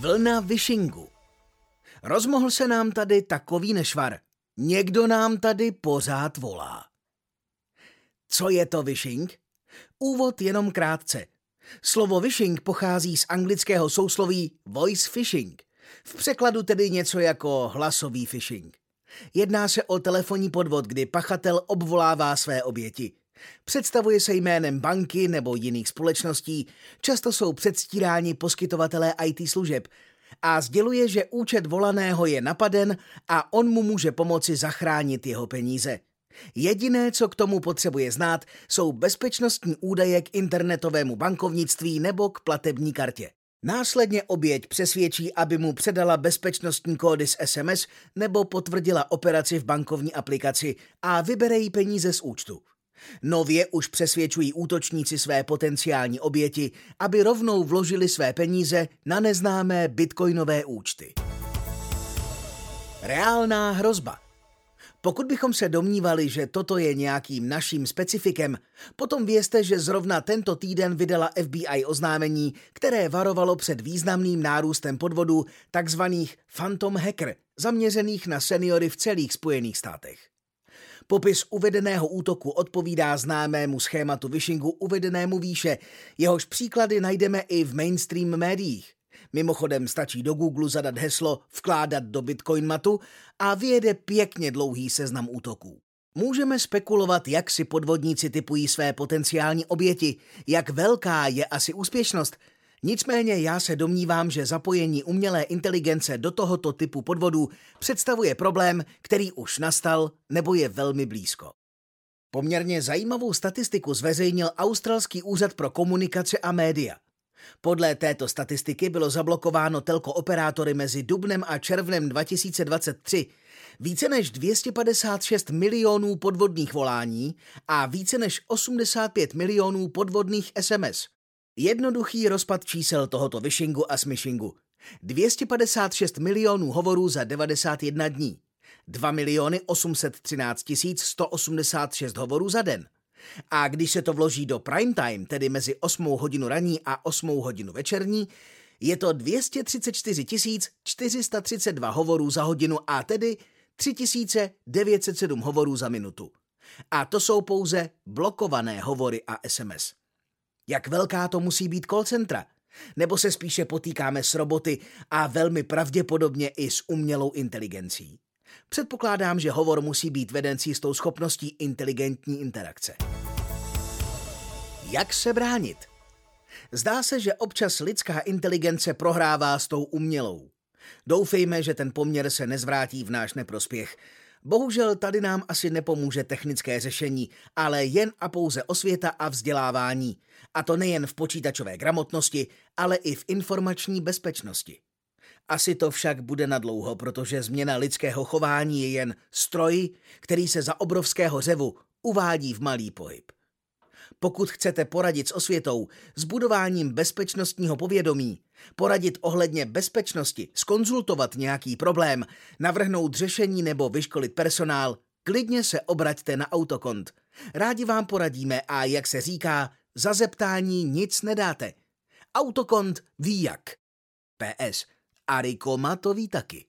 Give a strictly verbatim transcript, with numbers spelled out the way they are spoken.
Vlna vishingu. Rozmohl se nám tady takový nešvar. Někdo nám tady pořád volá. Co je to vishing? Úvod jenom krátce. Slovo vishing pochází z anglického sousloví voice phishing. V překladu tedy něco jako hlasový phishing. Jedná se o telefonní podvod, kdy pachatel obvolává své oběti. Představuje se jménem banky nebo jiných společností, často jsou předstíráni poskytovatelé í té služeb a sděluje, že účet volaného je napaden a on mu může pomoci zachránit jeho peníze. Jediné, co k tomu potřebuje znát, jsou bezpečnostní údaje k internetovému bankovnictví nebo k platební kartě. Následně oběť přesvědčí, aby mu předala bezpečnostní kódy z es em es nebo potvrdila operaci v bankovní aplikaci a vybere jí peníze z účtu. Nově už přesvědčují útočníci své potenciální oběti, aby rovnou vložili své peníze na neznámé bitcoinové účty. Reálná hrozba. Pokud bychom se domnívali, že toto je nějakým naším specifikem, potom vězte, že zrovna tento týden vydala ef bí aj oznámení, které varovalo před významným nárůstem podvodů tzv. Phantom Hacker, zaměřených na seniory v celých Spojených státech. Popis uvedeného útoku odpovídá známému schématu vishingu uvedenému výše, jehož příklady najdeme i v mainstream médiích. Mimochodem stačí do Google zadat heslo vkládat do Bitcoin matu a vyjede pěkně dlouhý seznam útoků. Můžeme spekulovat, jak si podvodníci typují své potenciální oběti, jak velká je asi úspěšnost. Nicméně já se domnívám, že zapojení umělé inteligence do tohoto typu podvodů představuje problém, který už nastal nebo je velmi blízko. Poměrně zajímavou statistiku zveřejnil Australský úřad pro komunikace a média. Podle této statistiky bylo zablokováno telkooperátory mezi dubnem a červnem dva tisíce dvacet tři více než dvě stě padesát šest milionů podvodných volání a více než osmdesát pět milionů podvodných es em es. Jednoduchý rozpad čísel tohoto vishingu a smishingu. dvě stě padesát šest milionů hovorů za devadesát jedna dní. dva miliony osm set třináct tisíc sto osmdesát šest hovorů za den. A když se to vloží do prime time, tedy mezi osmou hodinu ranní a osmou hodinu večerní, je to dvě stě třicet čtyři tisíc čtyři sta třicet dva hovorů za hodinu a tedy tři tisíce devět set sedm hovorů za minutu. A to jsou pouze blokované hovory a es em es. Jak velká to musí být call centra? Nebo se spíše potýkáme s roboty a velmi pravděpodobně i s umělou inteligencí? Předpokládám, že hovor musí být veden s jistou schopností inteligentní interakce. Jak se bránit? Zdá se, že občas lidská inteligence prohrává s tou umělou. Doufejme, že ten poměr se nezvrátí v náš neprospěch. Bohužel tady nám asi nepomůže technické řešení, ale jen a pouze osvěta a vzdělávání. A to nejen v počítačové gramotnosti, ale i v informační bezpečnosti. Asi to však bude nadlouho, protože změna lidského chování je jen stroj, který se za obrovského řevu uvádí v malý pohyb. Pokud chcete poradit s osvětou, s budováním bezpečnostního povědomí, poradit ohledně bezpečnosti, skonzultovat nějaký problém, navrhnout řešení nebo vyškolit personál, klidně se obraťte na Autokont. Rádi vám poradíme a, jak se říká, za zeptání nic nedáte. Autokont ví jak. pé es. Ariko má to ví taky.